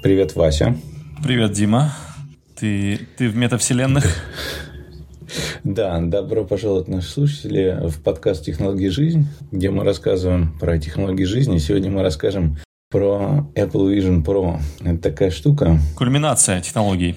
Привет, Вася. Привет, Дима. Ты в метавселенных? Да, добро пожаловать, наши слушатели, в подкаст «Технологии. Жизнь», где мы рассказываем про технологии жизни. Сегодня мы расскажем про Apple Vision Pro. Это такая штука. Кульминация технологий.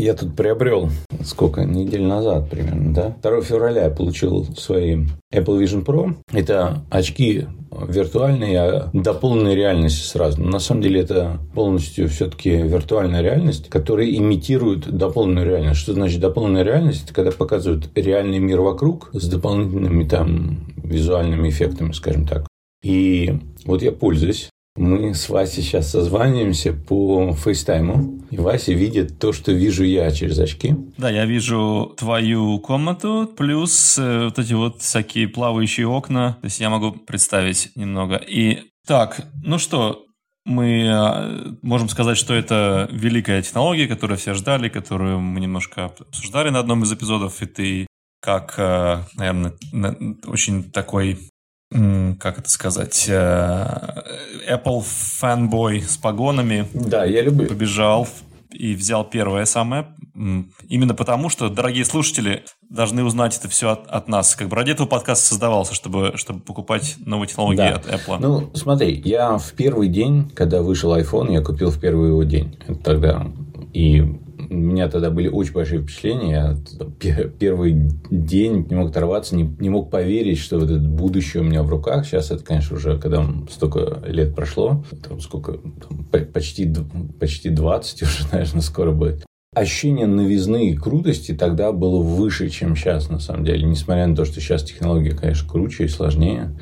Я тут приобрел, сколько, неделю назад примерно, да? 2 февраля я получил свои Apple Vision Pro. Это очки виртуальные, а дополненной реальности сразу. Но на самом деле это полностью все-таки виртуальная реальность, которая имитирует дополненную реальность. Что значит дополненная реальность? Это когда показывают реальный мир вокруг с дополнительными там визуальными эффектами, скажем так. И вот я пользуюсь. Мы с Васей сейчас созваниваемся по FaceTime. И Вася видит то, что вижу я через очки. Да, я вижу твою комнату, плюс вот эти вот всякие плавающие окна. То есть я могу представить немного. И так, ну что, мы можем сказать, что это великая технология, которую все ждали, которую мы немножко обсуждали на одном из эпизодов. И ты, как, наверное, очень такой... Как это сказать? Apple фанбой с погонами. Да, я люблю. Побежал и взял первое самое. Именно потому, что, дорогие слушатели, должны узнать это все от нас. Как бы ради этого подкаст создавался, чтобы покупать новые технологии, да, от Apple. Ну, смотри, я в первый день, когда вышел iPhone, я купил в первый его день. Тогда и... У меня тогда были очень большие впечатления. Я первый день не мог оторваться, не мог поверить, что вот это будущее у меня в руках. Сейчас это, конечно, уже, когда столько лет прошло, там сколько, почти 20 уже, наверное, скоро будет. Ощущение новизны и крутости тогда было выше, чем сейчас, на самом деле. Несмотря на то, что сейчас технология, конечно, круче и сложнее.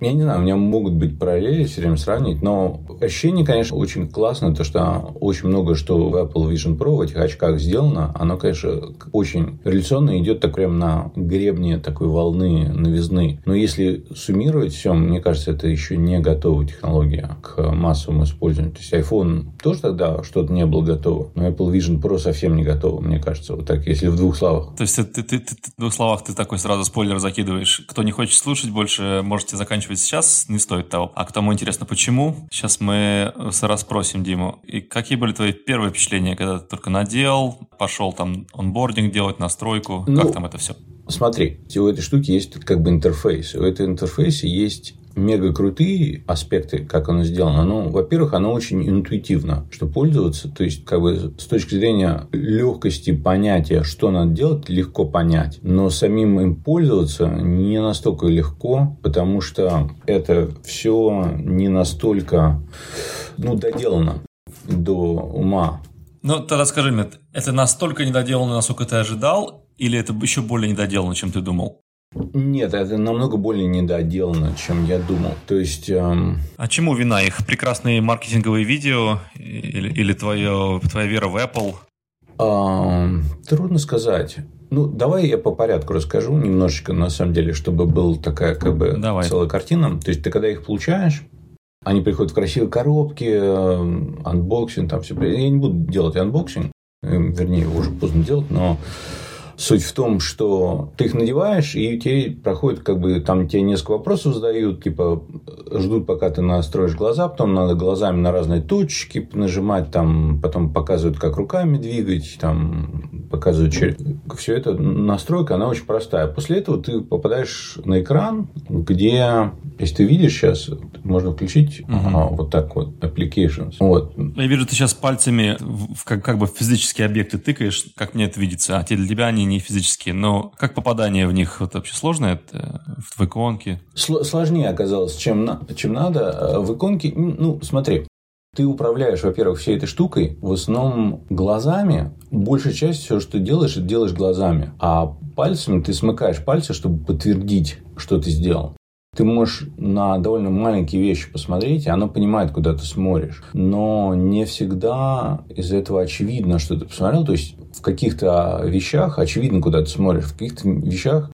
Я не знаю, у меня могут быть параллели, все время сравнить, но ощущение, конечно, очень классное, то, что очень много что в Apple Vision Pro в этих очках сделано, оно, конечно, очень революционно, идет так прям на гребне такой волны новизны. Но если суммировать все, мне кажется, это еще не готовая технология к массовому использованию. То есть iPhone тоже тогда что-то не было готово, но Apple Vision Pro совсем не готова, мне кажется, вот так, если в двух словах. То есть ты в двух словах ты такой сразу спойлер закидываешь. Кто не хочет слушать больше, можете заканчивать сейчас, не стоит того. А кому интересно, почему, сейчас мы расспросим Диму. И какие были твои первые впечатления, когда ты только надел, пошел там онбординг делать, настройку, ну, как там это все? Смотри, у этой штуки есть как бы интерфейс. У этой интерфейса есть мега крутые аспекты, как оно сделано. Ну, во-первых, оно очень интуитивно, что пользоваться, то есть, как бы, с точки зрения легкости понятия, что надо делать, легко понять. Но самим им пользоваться не настолько легко, потому что это все не настолько, ну, доделано до ума. Ну, тогда скажи мне, это настолько недоделано, насколько ты ожидал, или это еще более недоделано, чем ты думал? Нет, это намного более недоделано, чем я думал. То есть... А чему вина? Их прекрасные маркетинговые видео или твоя вера в Apple? Трудно сказать. Ну, давай я по порядку расскажу немножечко, на самом деле, чтобы была такая как бы целая картина. То есть ты когда их получаешь, они приходят в красивые коробки, анбоксинг, там все. Я не буду делать анбоксинг, вернее, его уже поздно делать, но... Суть в том, что ты их надеваешь, и тебе проходит, как бы, там тебе несколько вопросов задают, типа, ждут, пока ты настроишь глаза, потом надо глазами на разные точки нажимать, там, потом показывают, как руками двигать, там, показывают через... Все это настройка, она очень простая. После этого ты попадаешь на экран, где, если ты видишь сейчас, можно включить вот так вот, applications. Вот. Я вижу, ты сейчас пальцами в, как бы физические объекты тыкаешь, как мне это видится, а те для тебя они не физические, но как попадание в них вот вообще сложно? Это в иконке? Сложнее оказалось, чем надо. В иконке, ну, смотри, ты управляешь, во-первых, всей этой штукой в основном глазами. Большая часть всего, что делаешь, это делаешь глазами. А пальцами ты смыкаешь пальцы, чтобы подтвердить, что ты сделал. Ты можешь на довольно маленькие вещи посмотреть, и оно понимает, куда ты смотришь. Но не всегда из этого очевидно, что ты посмотрел. То есть в каких-то вещах очевидно, куда ты смотришь. В каких-то вещах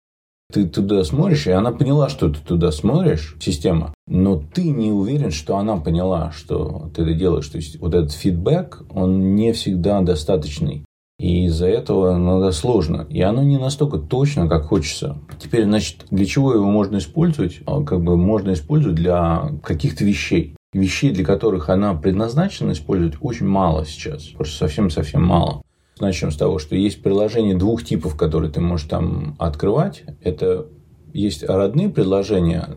ты туда смотришь, и она поняла, что ты туда смотришь, система. Но ты не уверен, что она поняла, что ты это делаешь. То есть вот этот фидбэк, он не всегда достаточный. И из-за этого надо сложно. И оно не настолько точно, как хочется. Теперь, значит, для чего его можно использовать? Как бы можно использовать для каких-то вещей. вещей, для которых она предназначена использовать, очень мало сейчас. Просто совсем-совсем мало. Начнем с того, что есть приложения двух типов, которые ты можешь там открывать. Это есть родные приложения,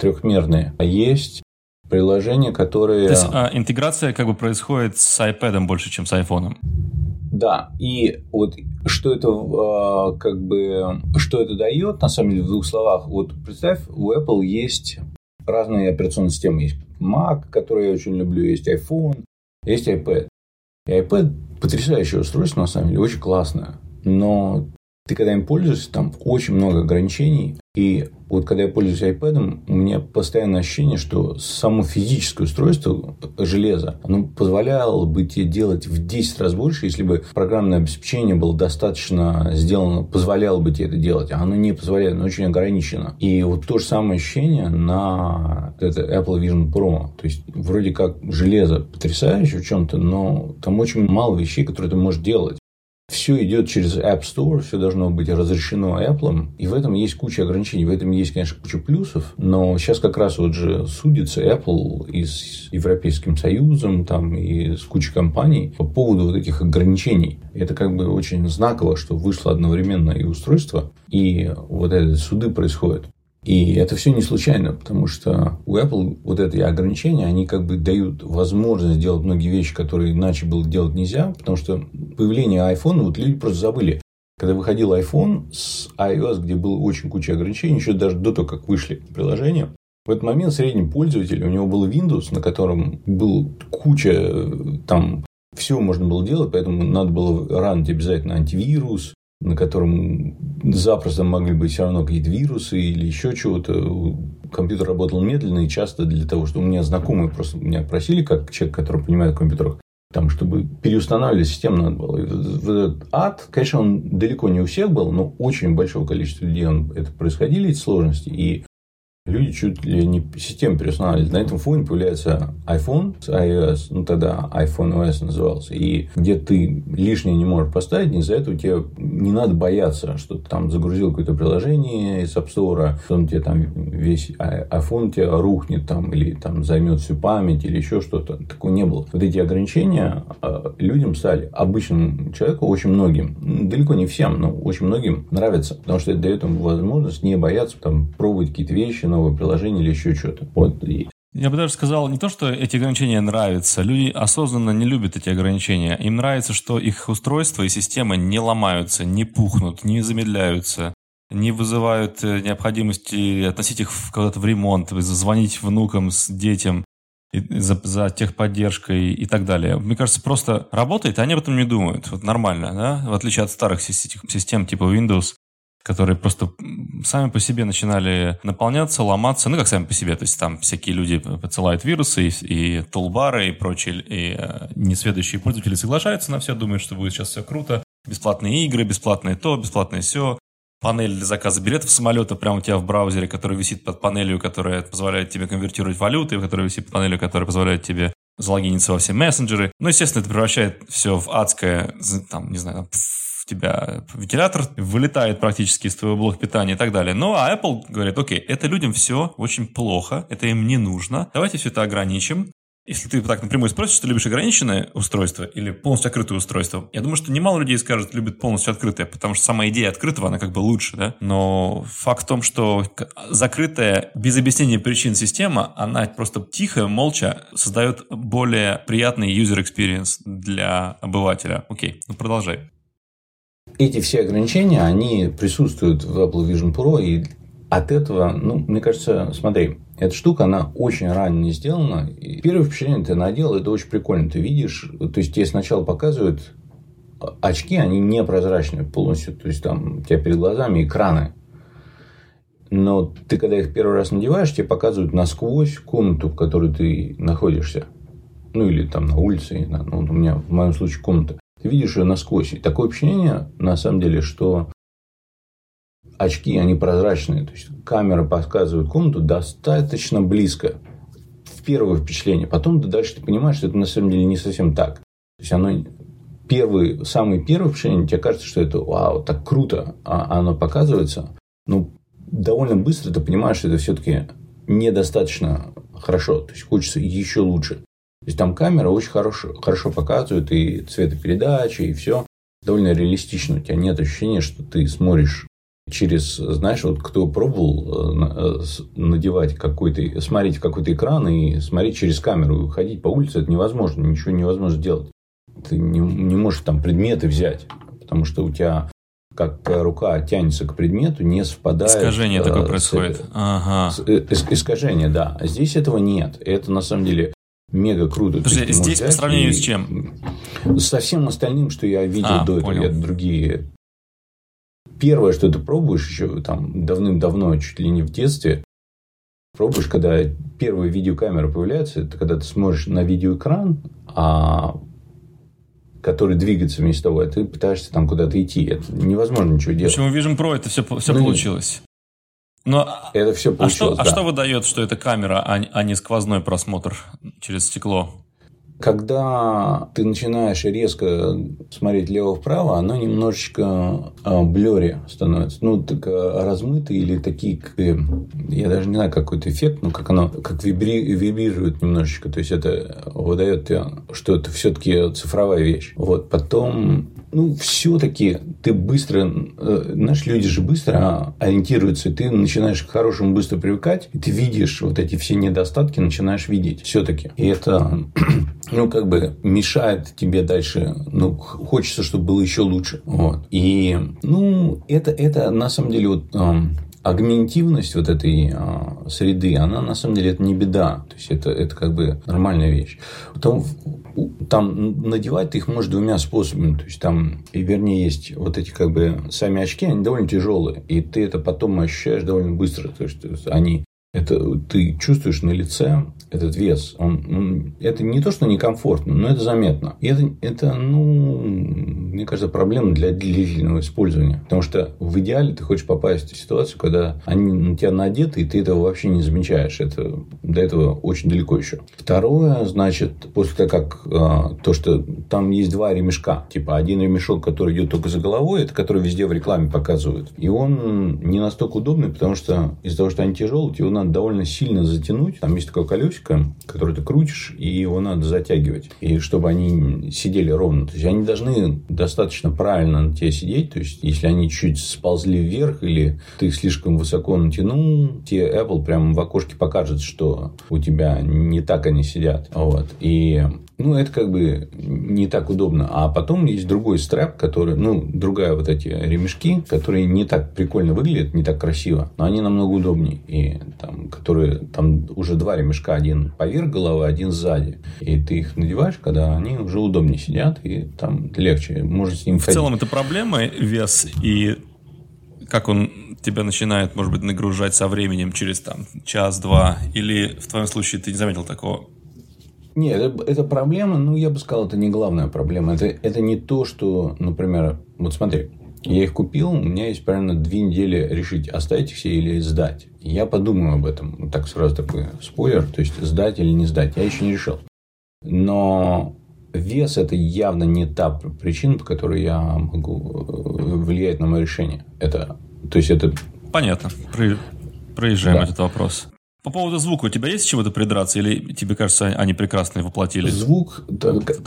трехмерные, а есть приложения, которые... То есть интеграция как бы происходит с iPad'ом больше, чем с iPhone'ом. Да, и вот что это как бы что это дает, на самом деле, в двух словах. Вот представь, у Apple есть разные операционные системы. Есть Mac, который я очень люблю, есть iPhone, есть iPad. И iPad потрясающее устройство, на самом деле, очень классное. Но ты когда им пользуешься, там очень много ограничений. И вот когда я пользуюсь iPad'ом, у меня постоянное ощущение, что само физическое устройство, железо, оно позволяло бы тебе делать в 10 раз больше, если бы программное обеспечение было достаточно сделано, позволяло бы тебе это делать, а оно не позволяет, оно очень ограничено. И вот то же самое ощущение на это Apple Vision Pro. То есть, вроде как железо потрясающе в чем-то, но там очень мало вещей, которые ты можешь делать. Все идет через App Store, все должно быть разрешено Apple, и в этом есть куча ограничений, в этом есть, конечно, куча плюсов, но сейчас как раз вот же судится Apple и с Европейским Союзом, там, и с кучей компаний по поводу вот этих ограничений. Это как бы очень знаково, что вышло одновременно и устройство, и вот эти суды происходят. И это все не случайно, потому что у Apple вот эти ограничения, они как бы дают возможность делать многие вещи, которые иначе было делать нельзя, потому что появление iPhone, вот люди просто забыли. Когда выходил iPhone с iOS, где было очень куча ограничений, еще даже до того, как вышли приложения, в этот момент средний пользователь, у него был Windows, на котором была куча, там, всего можно было делать, поэтому надо было ранить обязательно антивирус, на котором запросто могли быть все равно какие-то вирусы или еще чего-то. Компьютер работал медленно и часто для того, что у меня знакомые просто меня просили, как человек, который понимает в компьютерах, там, чтобы переустанавливать систему надо было. И этот ад, конечно, он далеко не у всех был, но очень большого количества людей это происходили, эти сложности, и люди чуть ли не систему переустанавливали. На этом фоне появляется iPhone с iOS, ну тогда iPhone OS назывался, и где ты лишнее не можешь поставить, из-за этого тебе не надо бояться, что ты там загрузил какое-то приложение из App Store, потом тебе там весь iPhone тебе рухнет там, или там займет всю память, или еще что-то. Такого не было. Вот эти ограничения людям стали, обычному человеку, очень многим, далеко не всем, но очень многим нравится, потому что это дает им возможность не бояться там пробовать какие-то вещи, новое приложение или еще что-то. Вот. Я бы даже сказал, не то, что эти ограничения нравятся. Люди осознанно не любят эти ограничения. Им нравится, что их устройства и системы не ломаются, не пухнут, не замедляются, не вызывают необходимости относить их куда-то в ремонт, звонить внукам с детям за техподдержкой и так далее. Мне кажется, просто работает, а они об этом не думают. Вот нормально, да? В отличие от старых систем типа Windows, которые просто сами по себе начинали наполняться, ломаться, ну как сами по себе, то есть там всякие люди посылают вирусы и тулбары и прочие, и несведущие пользователи соглашаются на все, думают, что будет сейчас все круто, бесплатные игры, бесплатное то, бесплатное все, панель для заказа билетов самолета прямо у тебя в браузере, который висит под панелью, которая позволяет тебе конвертировать валюты, которая висит под панелью, которая позволяет тебе залогиниться во все мессенджеры. Ну, естественно, это превращает все в адское, там, не знаю, тебя вентилятор вылетает практически из твоего блока питания и так далее. Ну, а Apple говорит, окей, это людям все очень плохо, это им не нужно, давайте все это ограничим. Если ты так напрямую спросишь, ты любишь ограниченное устройство или полностью открытое устройство, я думаю, что немало людей скажут, любят полностью открытое, потому что сама идея открытого, она как бы лучше, да? Но факт в том, что закрытая, без объяснения причин система, она просто тихо, молча создает более приятный юзер-экспириенс для обывателя. Окей, ну продолжай. Эти все ограничения, они присутствуют в Apple Vision Pro, и от этого, ну, мне кажется, смотри, эта штука, она очень ранее сделана. И первое впечатление ты надел, это очень прикольно, ты видишь, то есть тебе сначала показывают очки, они непрозрачные полностью, то есть там у тебя перед глазами экраны. Но ты, когда их первый раз надеваешь, тебе показывают насквозь комнату, в которой ты находишься. Ну, или там на улице, не знаю, ну, у меня в моем случае комната. Ты видишь ее насквозь. И такое впечатление, на самом деле, что очки, они прозрачные. То есть, камера показывает комнату достаточно близко. В первое впечатление. Потом дальше ты понимаешь, что это на самом деле не совсем так. То есть, оно самое первое впечатление, тебе кажется, что это вау, так круто, а оно показывается. Но довольно быстро ты понимаешь, что это все-таки недостаточно хорошо, то есть хочется еще лучше. То есть там камера очень хорошо показывает и цветопередачи, и все. Довольно реалистично. У тебя нет ощущения, что ты смотришь через... Знаешь, вот кто пробовал надевать какой-то... Смотреть в какой-то экран и смотреть через камеру. Ходить по улице – это невозможно. Ничего невозможно делать. Ты не можешь там предметы взять, потому что у тебя... как рука тянется к предмету, не совпадает... Искажение такое происходит. Ага. Искажение, да. Здесь этого нет. Это, на самом деле, мега круто. Подожди, здесь по сравнению с чем? Со всем остальным, что я видел до этого. Это другие. Первое, что ты пробуешь еще там давным-давно, чуть ли не в детстве, пробуешь, когда первая видеокамера появляется, это когда ты смотришь на видеоэкран, который двигается вместе с тобой, а ты пытаешься там куда-то идти. Это невозможно ничего делать. В общем, у Vision Pro это все получилось. Но, это все получилось, да. А что выдает, что это камера, а не сквозной просмотр через стекло? Когда ты начинаешь резко смотреть лево-вправо, оно немножечко блёре становится. Ну, так размытые или такие... Я даже не знаю, какой это эффект, но как оно как вибрирует немножечко. То есть, это выдает тебе, что это все-таки цифровая вещь. Вот. Потом, ну, все-таки ты быстро... Знаешь, люди же быстро ориентируются. Ты начинаешь к хорошему быстро привыкать. И ты видишь вот эти все недостатки, начинаешь видеть все-таки. И это... Ну, как бы мешает тебе дальше. Ну, хочется, чтобы было еще лучше. Вот. И, ну, это на самом деле вот, агментивность вот этой среды, она на самом деле это не беда. То есть, это как бы нормальная вещь. Потом, там надевать ты их можешь двумя способами. То есть, там, и вернее, есть вот эти как бы сами очки, они довольно тяжелые. И ты это потом ощущаешь довольно быстро. То есть, они... Это ты чувствуешь на лице этот вес. Это не то, что некомфортно, но это заметно. И это, ну, мне кажется, проблема для длительного использования. Потому что в идеале ты хочешь попасть в ситуацию, когда они на тебя надеты, и ты этого вообще не замечаешь. Это до этого очень далеко еще. Второе, значит, после того, как то, что там есть два ремешка. Типа один ремешок, который идет только за головой, это который везде в рекламе показывают. И он не настолько удобный, потому что из-за того, что они тяжелые, его надо довольно сильно затянуть. Там есть такое колесико, которое ты крутишь, и его надо затягивать. И чтобы они сидели ровно. То есть, они должны достаточно правильно на тебе сидеть. То есть, если они чуть сползли вверх, или ты их слишком высоко натянул, тебе Apple прямо в окошке покажет, что у тебя не так они сидят. Вот. И... Ну, это как бы не так удобно. А потом есть другой стрэп, который... Ну, другая вот эти ремешки, которые не так прикольно выглядят, не так красиво, но они намного удобнее. И там, которые... Там уже два ремешка. Один поверх головы, один сзади. И ты их надеваешь, когда они уже удобнее сидят, и там легче. Можно с ним ходить. В целом, это проблема, вес, и как он тебя начинает, может быть, нагружать со временем через там час-два? Или в твоем случае ты не заметил такого? Нет, это проблема, ну, я бы сказал, это не главная проблема. Это не то, что, например, вот смотри, я их купил, у меня есть примерно 2 недели решить, оставить их себе или сдать. Я подумаю об этом, вот так сразу такой спойлер, то есть сдать или не сдать, я еще не решил. Но вес – это явно не та причина, по которой я могу влиять на мое решение. Это, то есть, это... Понятно, проезжаем, да, этот вопрос. По поводу звука, у тебя есть чего-то придраться? Или тебе кажется, они прекрасно воплотили? Звук...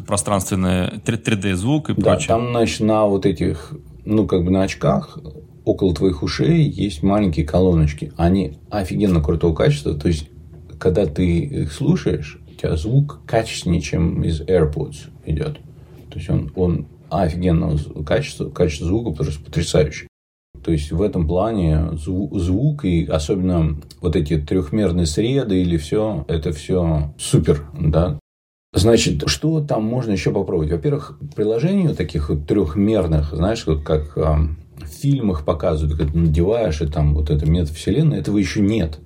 Пространственный 3D-звук и да, прочее. Да, там, значит, на вот этих, ну, как бы на очках, около твоих ушей есть маленькие колоночки. Они офигенно крутого качества. То есть, когда ты их слушаешь, у тебя звук качественнее, чем из AirPods идет. То есть, он офигенного качества, качество звука просто потрясающий. То есть, в этом плане звук и особенно вот эти трехмерные среды или все, это все супер, да. Значит, что там можно еще попробовать? Во-первых, приложений таких вот трехмерных, знаешь, вот как в фильмах показывают, как ты надеваешь, и там вот эта метавселенная, этого еще нет.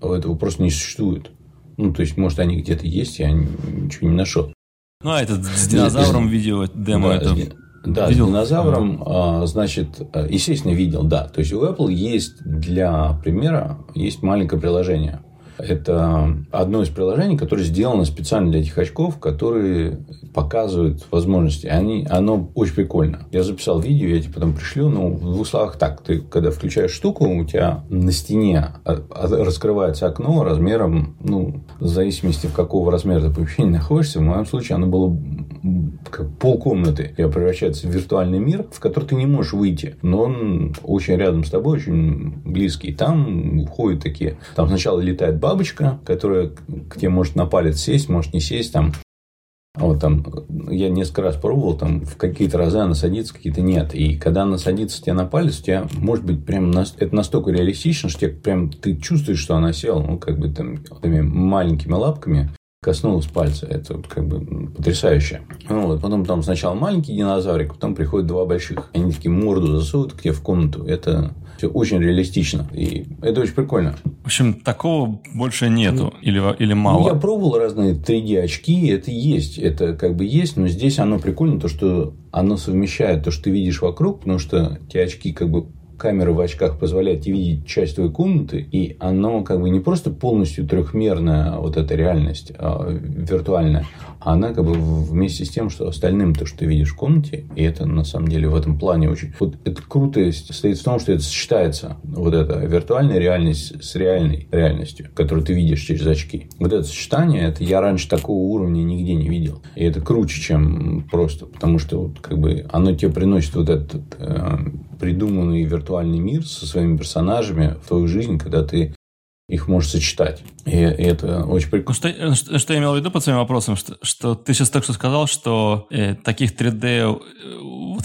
Этого просто не существует. Ну, то есть, может, они где-то есть, я ничего не нашел. Ну, а этот с динозавром видео демо, да, это... Да, видел? С динозавром, значит, естественно, видел, да. То есть, у Apple есть, для примера, есть маленькое приложение, Это одно из приложений, которое сделано специально для этих очков, которые показывают возможности. Оно очень прикольно. Я записал видео, я тебе потом пришлю. Но в двух словах так. Ты, когда включаешь штуку, у тебя на стене раскрывается окно размером, в зависимости, в какого размера ты помещения находишься. В моем случае оно было как полкомнаты. И превращается в виртуальный мир, в который ты не можешь выйти. Но он очень рядом с тобой, очень близкий. Там ходят такие... Там сначала летает бабочка, которая к тебе может на палец сесть, может не сесть. Там я несколько раз пробовал, в какие-то разы она садится, какие-то нет. И когда она садится тебе на палец, у тебя, может быть, это настолько реалистично, что ты чувствуешь, что она села, маленькими лапками коснулась пальца. Это потрясающе. Потом там сначала маленький динозаврик, потом приходят два больших. Они такие морду засовывают к тебе в комнату. Это все очень реалистично. И это очень прикольно. В общем, такого больше нету или мало? Я пробовал разные 3D-очки. Это есть. Это есть. Но здесь оно прикольно, то, что оно совмещает то, что ты видишь вокруг. Потому что те очки камера в очках позволяет тебе видеть часть твоей комнаты, и оно не просто полностью трехмерная эта реальность виртуальная, а она вместе с тем, что остальным то, что ты видишь в комнате, и это на самом деле в этом плане очень... это круто состоит в том, что это сочетается эта виртуальная реальность с реальной реальностью, которую ты видишь через очки. Это сочетание, это я раньше такого уровня нигде не видел. И это круче, чем просто, потому что оно тебе приносит этот придуманный виртуальный мир со своими персонажами в твою жизнь, когда ты их можешь сочетать. И это очень прикольно. Что я имел в виду под своим вопросом, что ты сейчас только что сказал, что таких 3D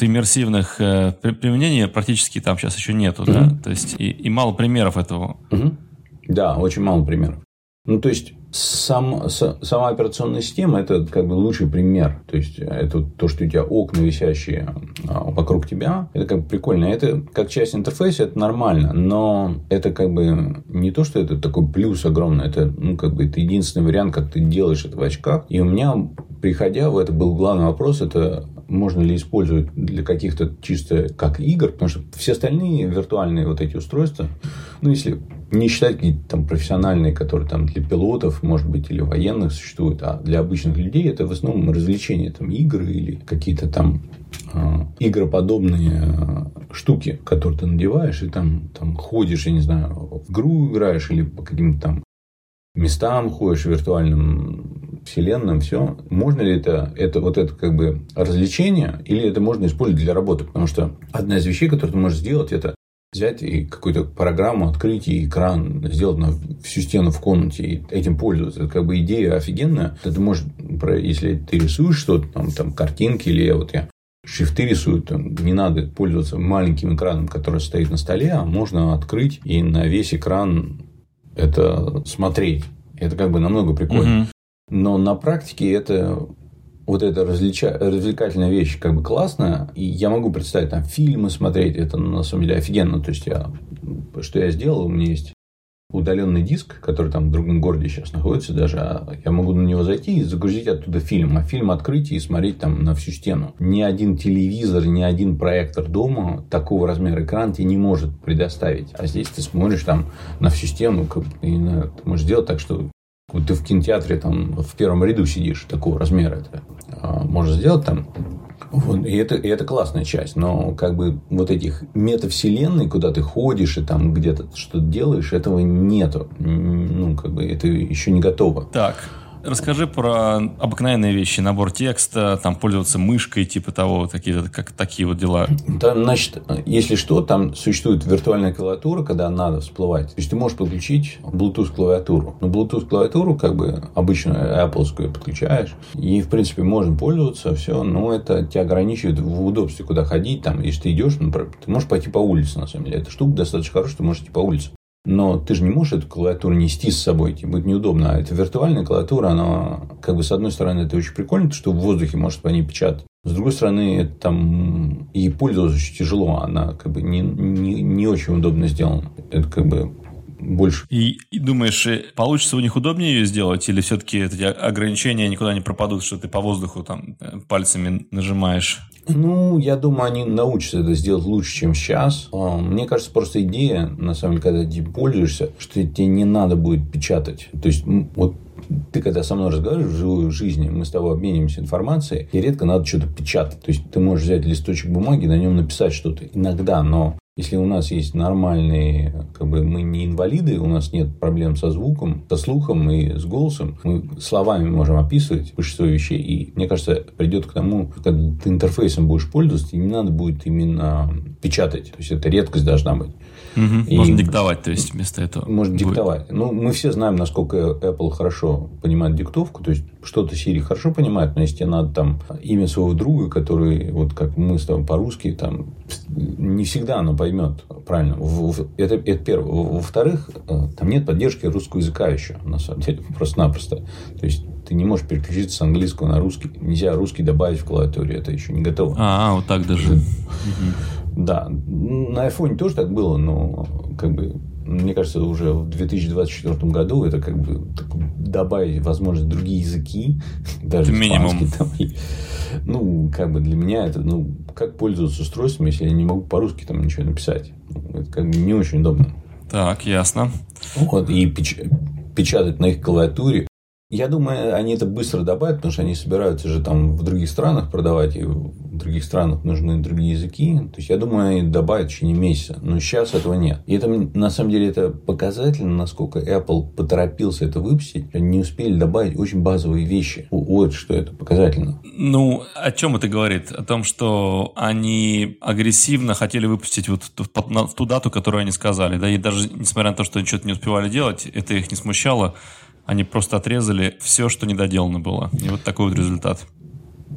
иммерсивных применений практически там сейчас еще нету, да? Mm-hmm. То есть и мало примеров этого. Mm-hmm. Да, очень мало примеров. То есть сама операционная система – это лучший пример. То есть, это то, что у тебя окна, висящие вокруг тебя. Это прикольно. Это как часть интерфейса, это нормально. Но это не то, что это такой плюс огромный. Это, это единственный вариант, как ты делаешь это в очках. И у меня, приходя в это, был главный вопрос – это можно ли использовать для каких-то чисто как игр. Потому что все остальные виртуальные эти устройства, если... не считать какие-то профессиональные, которые для пилотов, может быть, или военных существуют, а для обычных людей это в основном развлечения, игры или какие-то игроподобные штуки, которые ты надеваешь и ходишь, я не знаю, в игру играешь или по каким-то местам ходишь виртуальным вселенным, все. Можно ли это развлечение или это можно использовать для работы? Потому что одна из вещей, которую ты можешь сделать, это взять и какую-то программу открыть, и экран сделать на всю стену в комнате, и этим пользоваться. Это идея офигенная. Ты можешь, если ты рисуешь что-то, картинки, или я шрифты рисую, не надо пользоваться маленьким экраном, который стоит на столе, а можно открыть и на весь экран это смотреть. Это намного прикольно. Mm-hmm. Но на практике это... эта развлекательная вещь классная, и я могу представить фильмы смотреть, это на самом деле офигенно. То есть, что я сделал, у меня есть удаленный диск, который в другом городе сейчас находится даже, я могу на него зайти и загрузить оттуда фильм, фильм открыть и смотреть на всю стену. Ни один телевизор, ни один проектор дома такого размера экран тебе не может предоставить. А здесь ты смотришь на всю стену, ты можешь сделать так, что ты в кинотеатре в первом ряду сидишь такого размера. Это можно сделать И это классная часть. Но этих метавселенной, куда ты ходишь и где-то что-то делаешь, этого нету. Это еще не готово. Так, расскажи про обыкновенные вещи. Набор текста, пользоваться мышкой, типа того, такие дела. Значит, если что, существует виртуальная клавиатура, когда надо всплывать. То есть, ты можешь подключить Bluetooth-клавиатуру. Но Bluetooth-клавиатуру, обычную Apple-скую подключаешь. И, в принципе, можно пользоваться, все. Но это тебя ограничивает в удобстве, куда ходить. Если ты идешь, ты можешь пойти по улице, на самом деле. Эта штука достаточно хорошая, ты можешь идти по улице. Но ты же не можешь эту клавиатуру нести с собой, тебе будет неудобно. А эта виртуальная клавиатура, она, с одной стороны, это очень прикольно, что в воздухе может по ней печатать. С другой стороны, это и пользоваться очень тяжело, она не очень удобно сделана. Это больше. И думаешь, получится у них удобнее ее сделать, или все-таки эти ограничения никуда не пропадут, что ты по воздуху пальцами нажимаешь? Ну, я думаю, они научатся это сделать лучше, чем сейчас. Мне кажется, просто идея, на самом деле, когда ты пользуешься, что тебе не надо будет печатать. То есть, вот ты когда со мной разговариваешь в живой жизни, мы с тобой обмениваемся информацией, и редко надо что-то печатать. То есть, ты можешь взять листочек бумаги, на нем написать что-то. Иногда, но... Если у нас есть нормальные, как бы мы не инвалиды, у нас нет проблем со звуком, со слухом и с голосом, мы словами можем описывать большинство вещей. И мне кажется, придет к тому, когда ты интерфейсом будешь пользоваться, и не надо будет именно печатать. То есть это редкость должна быть. Угу. И можно диктовать, то есть вместо этого. Можно диктовать. Ну, мы все знаем, насколько Apple хорошо понимает диктовку. То есть что-то Siri хорошо понимает, но если тебе надо там имя своего друга, который, вот как мы с тобой по-русски, там не всегда оно поймет правильно. Это первое. Во-вторых, там нет поддержки русского языка еще, на самом деле, просто-напросто. То есть ты не можешь переключиться с английского на русский. Нельзя русский добавить в клавиатуре, это еще не готово. Вот так даже. Да, на iPhone тоже так было, но как бы, мне кажется, уже в 2024 году это как бы добавить, возможность другие языки, даже испанский. Там, ну, как бы для меня это, ну, как пользоваться устройством, если я не могу по-русски там ничего написать. Это как бы не очень удобно. Так, ясно. Вот, и печатать на их клавиатуре. Я думаю, они это быстро добавят, потому что они собираются же там в других странах продавать, и в других странах нужны другие языки. То есть, я думаю, они добавят в течение месяца, но сейчас этого нет. И это, на самом деле, это показательно, насколько Apple поторопился это выпустить. Они не успели добавить очень базовые вещи. Вот что это показательно. Ну, о чем это говорит? О том, что они агрессивно хотели выпустить вот в ту дату, которую они сказали. Да, и даже несмотря на то, что они что-то не успевали делать, это их не смущало. Они просто отрезали все, что недоделано было. И вот такой вот результат.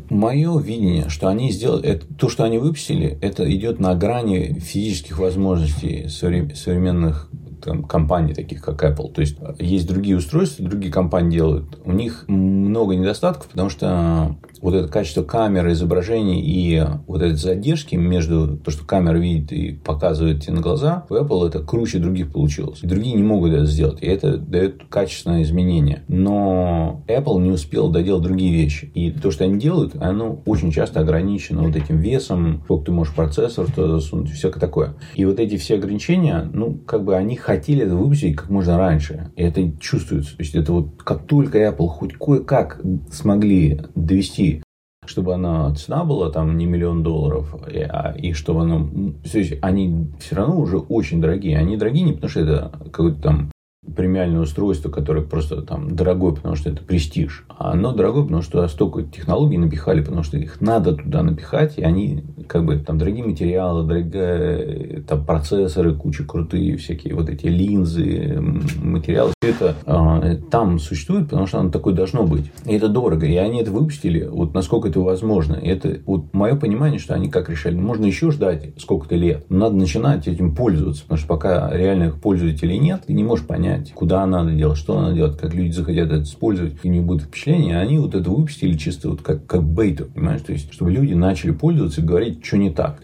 Мое видение, что они сделали... то, что они выпустили, это идет на грани физических возможностей современных там компаний, таких как Apple. То есть, есть другие устройства, другие компании делают. У них много недостатков, потому что вот это качество камеры, изображений и вот эти задержки между то, что камера видит и показывает тебе на глаза, у Apple это круче других получилось. И другие не могут это сделать. И это дает качественное изменение. Но Apple не успел доделать другие вещи. И то, что они делают, оно очень часто ограничено вот этим весом, сколько ты можешь процессор засунуть, всякое такое. И вот эти все ограничения, ну, как бы они хотели это выпустить как можно раньше. И это чувствуется. То есть, это вот как только Apple хоть кое-как смогли довести, чтобы она цена была там не $1 миллион, и чтобы она... То есть, они все равно уже очень дорогие. Они дорогие не потому, что это какое-то там премиальное устройство, которое просто там дорогое, потому что это престиж. А оно дорогое, потому что столько технологий напихали, потому что их надо туда напихать, и они как бы там дорогие материалы, дорогие там процессоры, куча крутые всякие вот эти линзы, материалы. Все это там существует, потому что оно такое должно быть. И это дорого. И они это выпустили, вот насколько это возможно. И это вот мое понимание, что они как решали. Можно еще ждать сколько-то лет. Но надо начинать этим пользоваться, потому что пока реальных пользователей нет, ты не можешь понять, куда надо делать, что надо делать, как люди захотят это использовать, у них будет впечатление. Они вот это выпустили чисто вот как бейту, понимаешь? То есть, чтобы люди начали пользоваться и говорить, что не так.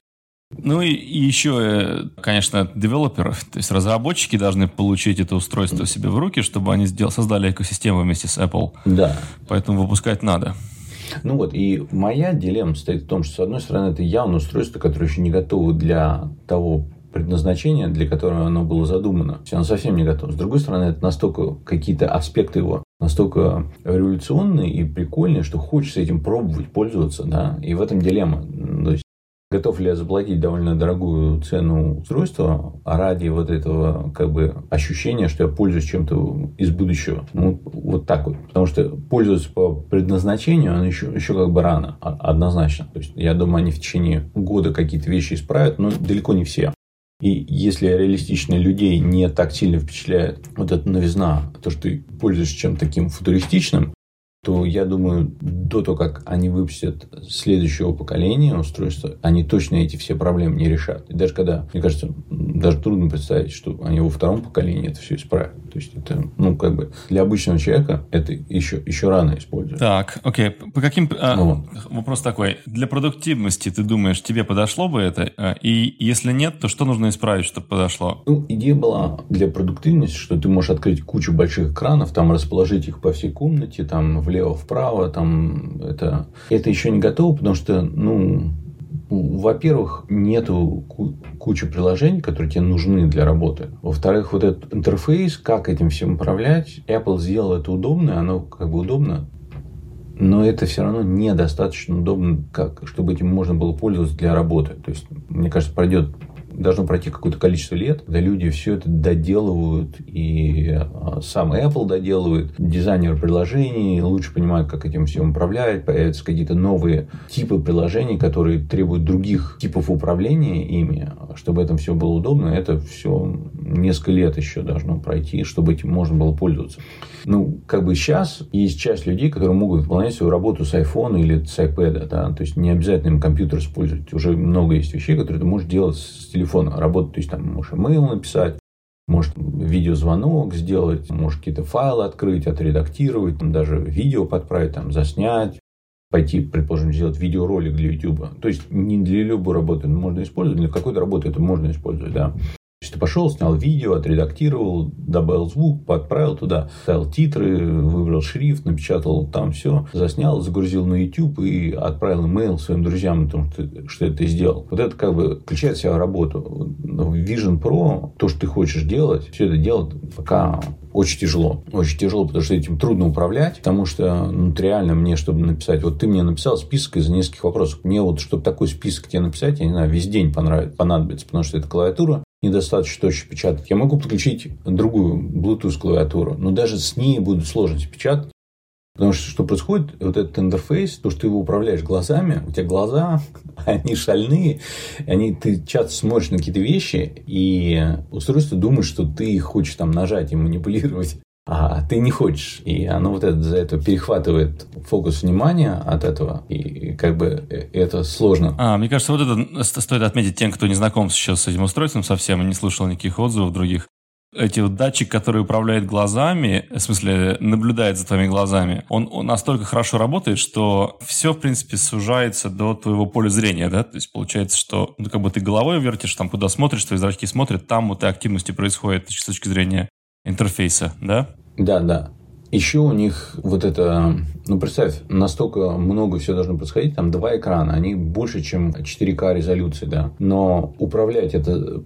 Ну и еще, конечно, девелоперы, то есть разработчики должны получить это устройство себе в руки, чтобы они создали экосистему вместе с Apple. Да. Поэтому выпускать надо. Ну вот, и моя дилемма состоит в том, что, с одной стороны, это явно устройство, которое еще не готово для того предназначение, для которого оно было задумано. Оно совсем не готово. С другой стороны, это настолько какие-то аспекты его настолько революционные и прикольные, что хочется этим пробовать, пользоваться, да, и в этом дилемма. То есть, готов ли я заплатить довольно дорогую цену устройства ради вот этого, как бы, ощущения, что я пользуюсь чем-то из будущего. Ну, вот так вот. Потому что пользоваться по предназначению, оно еще как бы рано, однозначно. То есть, я думаю, они в течение года какие-то вещи исправят, но далеко не все. И если реалистично людей не так сильно впечатляет вот эта новизна, то, что ты пользуешься чем-то таким футуристичным, то, я думаю, до того, как они выпустят следующего поколения устройства, они точно эти все проблемы не решат. И даже когда, мне кажется, даже трудно представить, что они во втором поколении это все исправят. То есть, это, ну, как бы, для обычного человека это еще рано использовать. Так, окей. По каким... Вопрос такой. Для продуктивности, ты думаешь, тебе подошло бы это? И если нет, то что нужно исправить, чтобы подошло? Ну, идея была для продуктивности, что ты можешь открыть кучу больших экранов, там, расположить их по всей комнате, там, влево-вправо, там это еще не готово, потому что, ну, Во-первых, нету кучи приложений, которые тебе нужны для работы. Во-вторых, вот этот интерфейс, как этим всем управлять, Apple сделал это удобно, оно как бы удобно, но это все равно недостаточно удобно, чтобы этим можно было пользоваться для работы. То есть, мне кажется, должно пройти какое-то количество лет, когда люди все это доделывают, и сам Apple доделывает, дизайнер приложений лучше понимает, как этим всем управляет, появятся какие-то новые типы приложений, которые требуют других типов управления ими, чтобы это все было удобно. Это все несколько лет еще должно пройти, чтобы этим можно было пользоваться. Ну, как бы сейчас есть часть людей, которые могут выполнять свою работу с iPhone или с iPad, да? То есть не обязательно им компьютер использовать. Уже много есть вещей, которые ты можешь делать с телефона. Работать, то есть там можешь имейл написать, можешь видеозвонок сделать, можешь какие-то файлы открыть, отредактировать, там, даже видео подправить, там, заснять, пойти, предположим, сделать видеоролик для YouTube. То есть не для любой работы можно использовать, для какой-то работы это можно использовать, да. То есть ты пошел, снял видео, отредактировал, добавил звук, подправил туда, ставил титры, выбрал шрифт, напечатал там все, заснял, загрузил на YouTube и отправил имейл своим друзьям о том, что это ты сделал. Вот это как бы включает в себя работу. В Vision Pro то, что ты хочешь делать, все это делать пока очень тяжело. Очень тяжело, потому что этим трудно управлять, потому что реально мне, чтобы написать, вот ты мне написал список из нескольких вопросов. Мне вот, чтобы такой список тебе написать, я не знаю, весь день понадобится, потому что это клавиатура, недостаточно точно печатать. Я могу подключить другую Bluetooth клавиатуру, но даже с ней будут сложности печатать, потому что происходит, вот этот интерфейс, то, что ты его управляешь глазами, у тебя глаза, они шальные, ты часто смотришь на какие-то вещи, и устройство думает, что ты хочешь там нажать и манипулировать, а ты не хочешь. И оно вот это за это перехватывает фокус внимания от этого. И как бы это сложно. Мне кажется, вот это стоит отметить тем, кто не знаком сейчас с этим устройством совсем и не слышал никаких отзывов других. Эти вот датчик, который управляет глазами, в смысле, наблюдает за твоими глазами, он настолько хорошо работает, что все, в принципе, сужается до твоего поля зрения, да? То есть получается, что как бы ты головой вертишь, там куда смотришь, твои зрачки смотрят, там вот и активности происходит с точки зрения интерфейса, да? Да. Еще у них вот это... Ну, представь, настолько много всего должно происходить. Там 2 экрана, они больше, чем 4К резолюции, да. Но управлять это,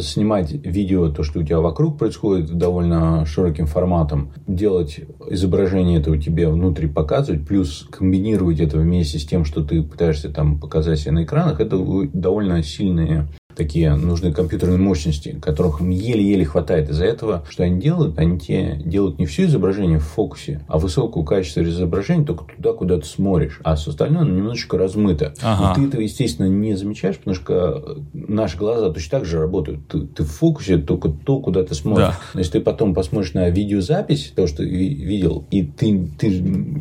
снимать видео, то, что у тебя вокруг происходит, довольно широким форматом. Делать изображение этого тебе внутри показывать, плюс комбинировать это вместе с тем, что ты пытаешься там показать себе на экранах, это довольно сильные... Такие нужны компьютерные мощности, которых им еле-еле хватает. Из-за этого, что они делают? Они тебе делают не все изображение в фокусе, а высокого качества изображения только туда, куда ты смотришь. А с остальным оно немножечко размыто. Ага. И ты этого, естественно, не замечаешь, потому что наши глаза точно так же работают. Ты в фокусе только то, куда ты смотришь. Да. Но если ты потом посмотришь на видеозапись, то, что ты видел, и ты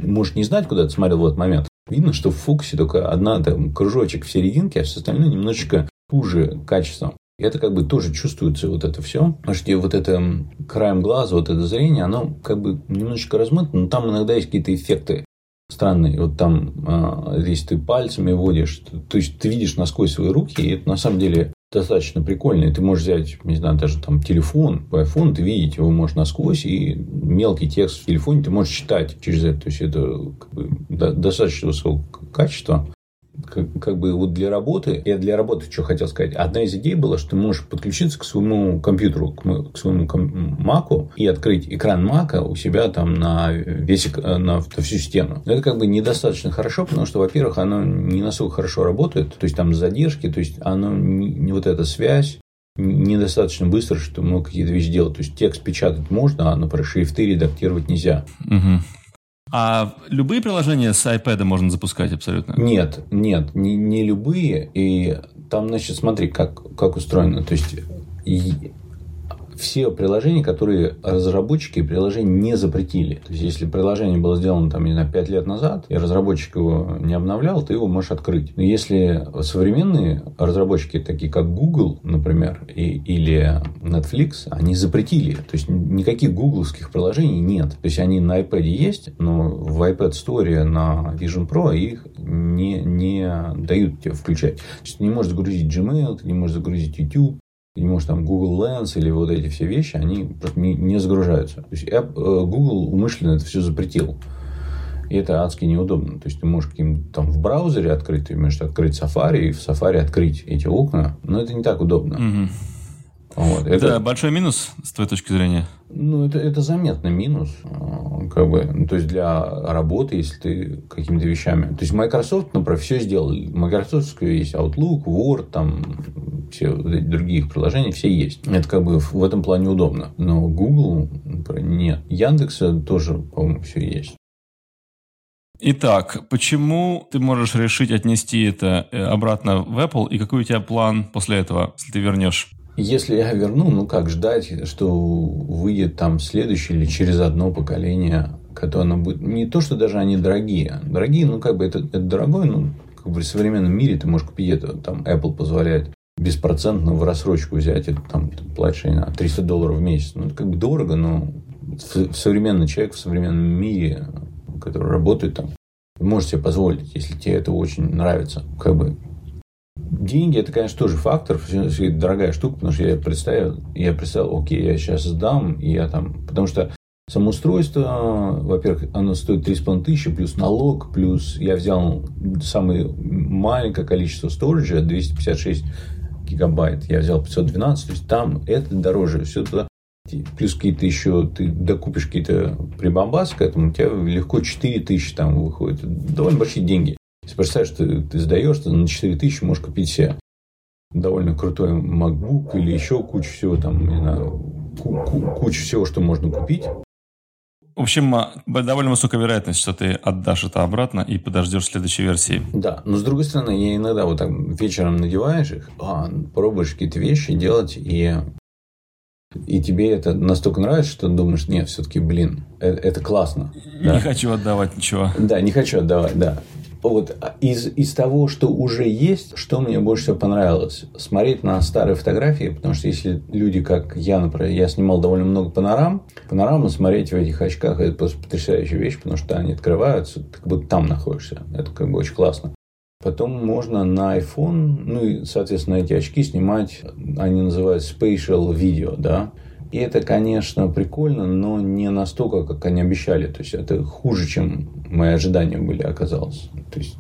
можешь не знать, куда ты смотрел в этот момент. Видно, что в фокусе только одна там, кружочек в серединке, а все остальное немножечко хуже качеством. И это как бы тоже чувствуется вот это все. Потому что вот это краем глаза, вот это зрение, оно как бы немножечко размыто, но там иногда есть какие-то эффекты странные. Вот там, если ты пальцами водишь, то есть ты видишь насквозь свои руки, и это на самом деле достаточно прикольно. И ты можешь взять, не знаю, даже там телефон, iPhone, ты видеть его можешь насквозь, и мелкий текст в телефоне ты можешь читать через это. То есть это как бы достаточно высокого качества. Как бы вот для работы, я для работы что хотел сказать. Одна из идей была, что ты можешь подключиться к своему компьютеру, к своему Маку и открыть экран Мака у себя там на всю стену. Но это как бы недостаточно хорошо, потому что, во-первых, оно не настолько хорошо работает, то есть там задержки, то есть оно не вот эта связь недостаточно быстро, что мы какие-то вещи делать. То есть текст печатать можно, а, например, шрифты редактировать нельзя. Угу. А любые приложения с iPad можно запускать абсолютно? Нет, не любые. И там, значит, смотри, как устроено. То есть, все приложения, которые разработчики приложений не запретили. То есть, если приложение было сделано, там, не знаю, 5 лет назад, и разработчик его не обновлял, ты его можешь открыть. Но если современные разработчики, такие как Google, например, или Netflix, они запретили. То есть, никаких гугловских приложений нет. То есть, они на iPad есть, но в iPad Store на Vision Pro их не дают тебе включать. То есть, ты не можешь загрузить Gmail, ты не можешь загрузить YouTube, не можешь там Google Lens или вот эти все вещи, они просто не загружаются. То есть Google умышленно это все запретил. И это адски неудобно. То есть ты можешь каким-то там в браузере открыть, ты можешь открыть Safari и в Safari открыть эти окна, но это не так удобно. Mm-hmm. Вот. Это большой минус с твоей точки зрения? Ну, это заметный минус. Как бы, ну, то есть для работы, если ты какими-то вещами... То есть Microsoft, например, все сделали. Microsoft есть Outlook, Word, там, все вот эти другие их приложения, все есть. Это как бы в этом плане удобно. Но Google, например, нет. Яндекса тоже, по-моему, все есть. Итак, почему ты можешь решить отнести это обратно в Apple, и какой у тебя план после этого, если ты вернешь? Если я верну, ну как ждать, что выйдет там следующее или через одно поколение, которое оно будет... Не то, что даже они дорогие. Дорогие, ну как бы это дорогое, ну как бы в современном мире ты можешь купить это. Там Apple позволяет беспроцентно в рассрочку взять это, там платишь на $300 в месяц. Ну это как бы дорого, но современный человек в современном мире, который работает там, может себе позволить, если тебе это очень нравится, как бы... Деньги, это, конечно, тоже фактор, дорогая штука, потому что я представил, окей, я сейчас сдам, и я там... Потому что самоустройство, во-первых, оно стоит 3,5 тысячи, плюс налог, плюс я взял самое маленькое количество сториджа, 256 гигабайт, я взял 512, то есть там это дороже, все туда. Плюс какие-то еще, ты докупишь какие-то прибамбасы к этому, у тебя легко 4 тысячи там выходит, довольно большие деньги. Если представляешь, что ты сдаешь, ты на 4 тысячи можешь купить себе довольно крутой MacBook или еще кучу всего там, не знаю, кучу всего, что можно купить. В общем, довольно высокая вероятность, что ты отдашь это обратно и подождешь следующей версии. Да, но с другой стороны, я иногда вот так вечером надеваешь их, пробуешь какие-то вещи делать, и тебе это настолько нравится, что думаешь, нет, все-таки, блин, это классно. Не хочу отдавать ничего. Да, не хочу отдавать, да. Вот из того, что уже есть, что мне больше всего понравилось? Смотреть на старые фотографии, потому что если люди, как я, например, я снимал довольно много панорам, панораму смотреть в этих очках – это просто потрясающая вещь, потому что они открываются, ты как будто там находишься. Это как бы очень классно. Потом можно на iPhone, ну и, соответственно, эти очки снимать, они называются Spatial Video, да. И это, конечно, прикольно, но не настолько, как они обещали. То есть, это хуже, чем мои ожидания были, оказалось. То есть,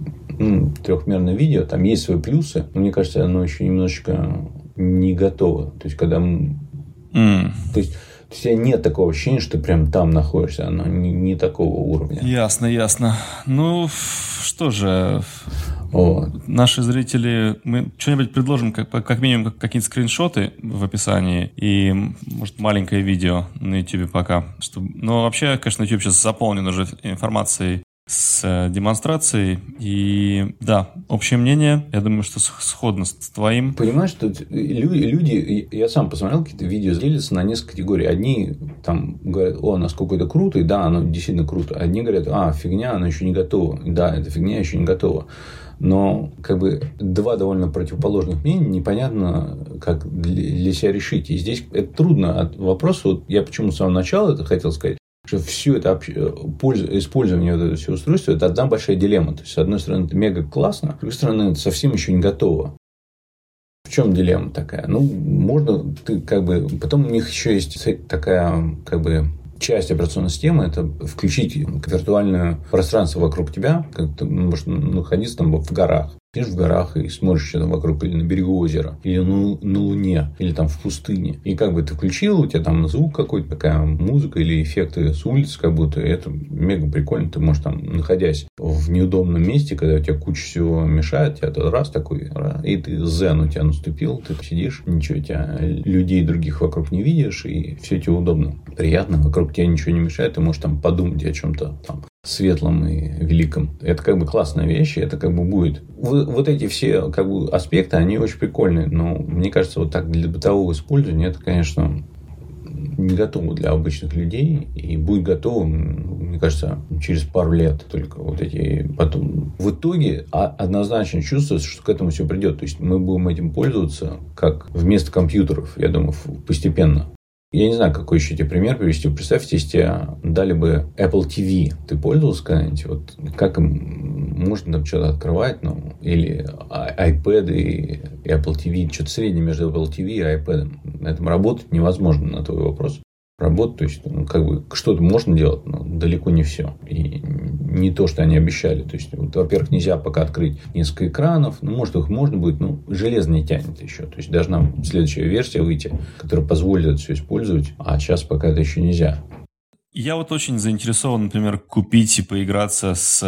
трехмерное видео, там есть свои плюсы, но мне кажется, оно еще немножечко не готово. То есть, когда... То есть, у тебя нет такого ощущения, что ты прям там находишься. Оно не такого уровня. Ясно, ясно. Ну, что же... Вот. Наши зрители, мы что-нибудь предложим, как минимум, какие-то скриншоты в описании и, может, маленькое видео на YouTube пока. Но вообще, конечно, YouTube сейчас заполнен уже информацией с демонстрацией. И да, общее мнение, я думаю, что сходно с твоим. Понимаешь, что люди, я сам посмотрел, какие-то видео делятся на несколько категорий. Одни там говорят, насколько это круто, и да, оно действительно круто. Одни говорят, фигня, оно еще не готово. Да, эта фигня еще не готова. Но как бы два довольно противоположных мнения, непонятно, как для себя решить. И здесь это трудно от вопроса. Вот я почему с самого начала это хотел сказать, что все это использование вот этого всего устройства – это одна большая дилемма. То есть, с одной стороны, это мега классно, с другой стороны, это совсем еще не готово. В чем дилемма такая? Ну, можно, ты как бы... Потом у них еще есть такая, как бы... Часть операционной системы – это включить виртуальное пространство вокруг тебя. Как ты можешь находиться там в горах. Сидишь в горах и смотришь что-то вокруг, или на берегу озера, или на луне, или там в пустыне. И как бы ты включил, у тебя там звук какой-то, такая музыка или эффекты с улиц как будто. И это мега прикольно. Ты можешь там, находясь в неудобном месте, когда у тебя куча всего мешает, тебя тут раз такой, раз, и ты зен у тебя наступил, ты сидишь, ничего, тебя людей других вокруг не видишь, и все тебе удобно, приятно, вокруг тебя ничего не мешает, ты можешь там подумать о чем-то там светлом и великом. Это как бы классная вещь, это как бы будет. Вот эти все как бы аспекты, они очень прикольные, но мне кажется, вот так для бытового использования это, конечно, не готово для обычных людей и будет готово, мне кажется, через пару лет только вот эти потом. В итоге однозначно чувствуется, что к этому все придет. То есть мы будем этим пользоваться как вместо компьютеров, я думаю, постепенно. Я не знаю, какой еще тебе пример привести. Представьте, если тебе дали бы Apple TV. Ты пользовался когда-нибудь? Вот как им можно там что-то открывать? Ну, или iPad и Apple TV. Что-то среднее между Apple TV и iPad. На этом работать невозможно, на твой вопрос. Работать, то есть, ну, как бы, что-то можно делать, но далеко не все. И не то, что они обещали. То есть, вот, во-первых, нельзя пока открыть несколько экранов. Ну, может, их можно будет, но железо не тянет еще. То есть, должна следующая версия выйти, которая позволит это все использовать. А сейчас пока это еще нельзя. Я вот очень заинтересован, например, купить и поиграться с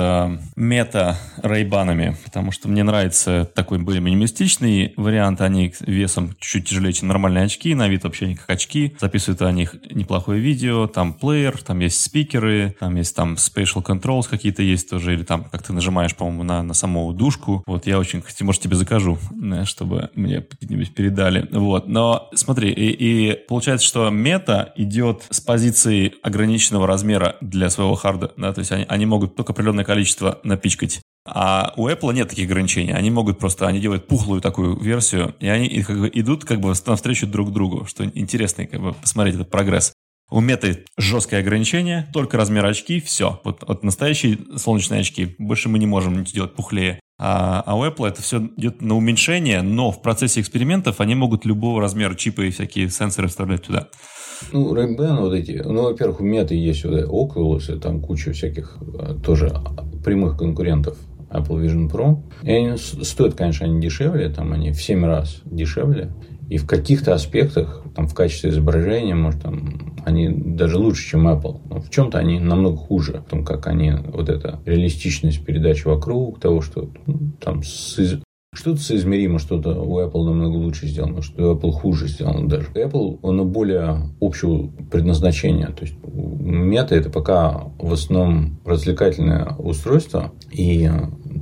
Meta Ray-Ban'ами, потому что мне нравится такой более минималистичный вариант. Они весом чуть тяжелее, чем нормальные очки, на вид вообще не как очки. Записывают о них неплохое видео, там плеер, там есть спикеры, там есть там Spatial Controls какие-то есть тоже, или там как ты нажимаешь, по-моему, на саму дужку. Вот, я очень, может, тебе закажу, чтобы мне где-нибудь передали. Вот, но смотри, и получается, что Meta идет с позиции ограниченного размера для своего харда, да, то есть они могут только определенное количество напичкать. А у Apple нет таких ограничений. Они могут просто, они делают пухлую такую версию, и они как бы идут как бы навстречу друг другу, что интересно, как бы посмотреть этот прогресс. У Меты жесткое ограничение, только размер очки, все. Вот настоящие солнечные очки, больше мы не можем делать пухлее. А у Apple это все идет на уменьшение, но в процессе экспериментов они могут любого размера чипы и всякие сенсоры вставлять туда. Ну, Ray-Ban вот эти. Ну, во-первых, у Meta есть вот Oculus, и там куча всяких тоже прямых конкурентов Apple Vision Pro. И они стоят, конечно, они дешевле, там они в 7 раз дешевле. И в каких-то аспектах, там в качестве изображения, может, там они даже лучше, чем Apple. Но в чем-то они намного хуже. В том, как они, вот эта реалистичность передач вокруг того, что ну, там что-то соизмеримо, что-то у Apple намного лучше сделано, что у Apple хуже сделано даже. Apple, оно более общего предназначения. То есть, Meta – это пока в основном развлекательное устройство, и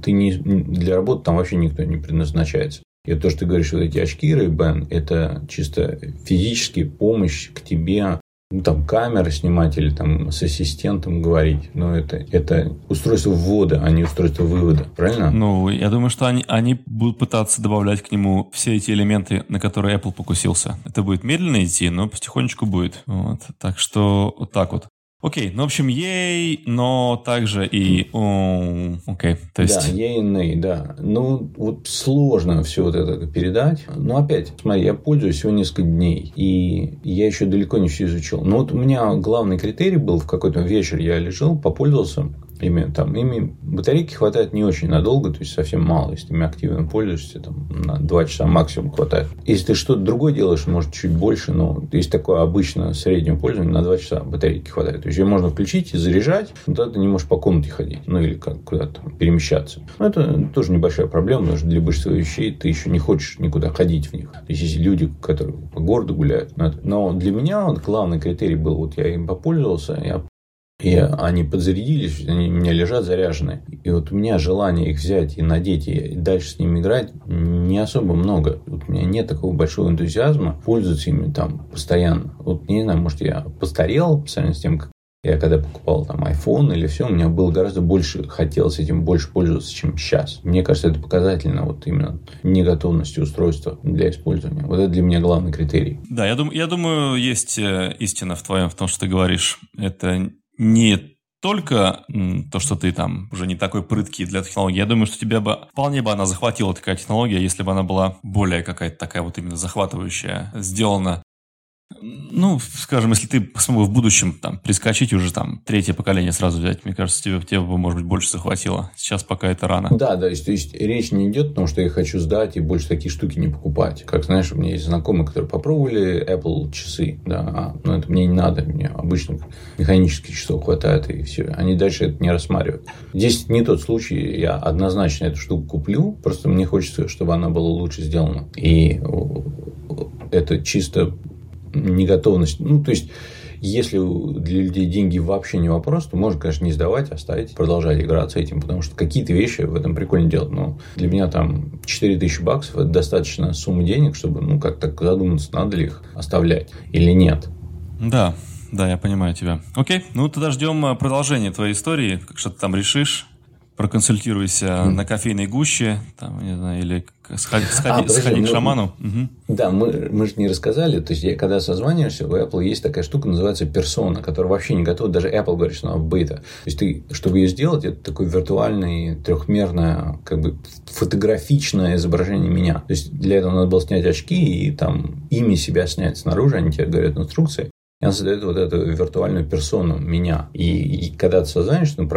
ты не, для работы там вообще никто не предназначается. И то, что ты говоришь, вот эти очки Ray-Ban, это чисто физическая помощь к тебе, ну, там, камеры снимать или там с ассистентом говорить. Но это устройство ввода, а не устройство вывода, правильно? Ну, я думаю, что они будут пытаться добавлять к нему все эти элементы, на которые Apple покусился. Это будет медленно идти, но потихонечку будет. Вот. Так что вот так вот. Окей, ну, в общем, ей, но также и... Окей, то есть... Да, ей, ней, да. Ну, вот сложно все вот это передать. Но опять, смотри, я пользуюсь всего несколько дней, и я еще далеко не все изучил. Но вот у меня главный критерий был, в какой-то вечер я лежал, попользовался... Ими батарейки хватает не очень надолго, то есть совсем мало. Если ты ими активно пользуешься, там, на 2 часа максимум хватает. Если ты что-то другое делаешь, может, чуть больше, но если такое обычно среднее пользование, на 2 часа батарейки хватает. То есть ее можно включить и заряжать, но тогда ты не можешь по комнате ходить, ну или как, куда-то перемещаться. Но это тоже небольшая проблема, потому что для большинства вещей ты еще не хочешь никуда ходить в них. То есть есть люди, которые по городу гуляют. Но для меня вот, главный критерий был, вот я им попользовался, и они подзарядились, они у меня лежат заряженные. И вот у меня желание их взять и надеть, и дальше с ними играть не особо много. Вот у меня нет такого большого энтузиазма пользоваться ими там постоянно. Вот не знаю, может, я постарел по сравнению с тем, как я когда покупал там iPhone или все, у меня было гораздо больше, хотелось этим больше пользоваться, чем сейчас. Мне кажется, это показательно вот именно неготовности устройства для использования. Вот это для меня главный критерий. Да, я думаю, есть истина в том, что ты говоришь. Это не только то, что ты там уже не такой прыткий для технологии. Я думаю, что тебя бы вполне бы она захватила, такая технология, если бы она была более какая-то такая вот именно захватывающая, сделана. Ну, скажем, если ты смог в будущем там прискочить уже там 3-е поколение сразу взять, мне кажется, тебе бы, может быть, больше захватило. Сейчас пока это рано. Да, да, то есть речь не идет о том, что я хочу сдать и больше такие штуки не покупать. Как, знаешь, у меня есть знакомые, которые попробовали Apple часы, да, но это мне не надо, мне обычно механических часов хватает и все. Они дальше это не рассматривают. Здесь не тот случай, я однозначно эту штуку куплю, просто мне хочется, чтобы она была лучше сделана. И это чисто неготовность. Ну, то есть, если для людей деньги вообще не вопрос, то можно, конечно, не сдавать, оставить, продолжать играться этим, потому что какие-то вещи в этом прикольно делать. Но для меня там 4000 баксов – это достаточно сумма денег, чтобы, ну, как-то задуматься, надо ли их оставлять или нет. Да, да, я понимаю тебя. Окей, ну, тогда ждем продолжения твоей истории, как что-то там решишь. Проконсультируйся на кофейной гуще, там, не знаю, или сходи к шаману. Да, мы же не рассказали. То есть, когда созваниваешься, у Apple есть такая штука, называется персона, которая вообще не готова. Даже Apple говорит, что она в бета. То есть, ты, чтобы ее сделать, это такое виртуальное, трехмерное, как бы фотографичное изображение меня. То есть, для этого надо было снять очки и там ими себя снять снаружи, они тебе говорят инструкции. и он создает вот эту виртуальную персону меня. И когда ты созванишься по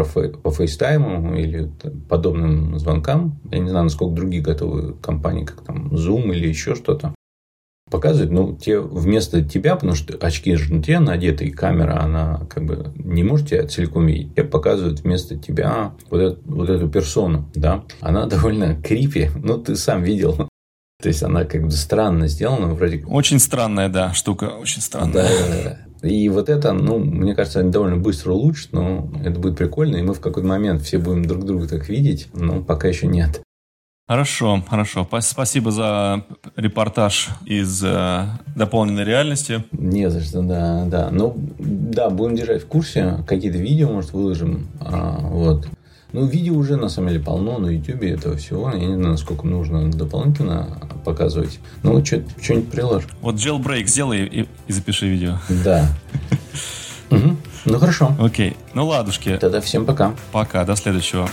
FaceTime или подобным звонкам, я не знаю, насколько другие готовы компании, как там Zoom или еще что-то, показывать, ну, те вместо тебя, потому что очки же на тебя надеты, и камера, она как бы не может тебя целиком видеть, тебе показывают вместо тебя вот эту персону, да. Она довольно крипи, ну, ты сам видел. То есть, она как бы странно сделана, вроде... Очень странная, да, штука, очень странная. Да. И вот это, ну, мне кажется, они довольно быстро улучшат, но это будет прикольно, и мы в какой-то момент все будем друг друга так видеть, но пока еще нет. Хорошо. Спасибо за репортаж из дополненной реальности. Не за что, да. Ну, да, будем держать в курсе. Какие-то видео, может, выложим. Вот. Ну, видео уже, на самом деле, полно на YouTube этого всего. Я не знаю, насколько нужно дополнительно показывать. Ну, что-нибудь приложишь. Вот jailbreak сделай и запиши видео. Да. Ну, хорошо. Окей. Ну, ладушки. Тогда всем пока. Пока, до следующего.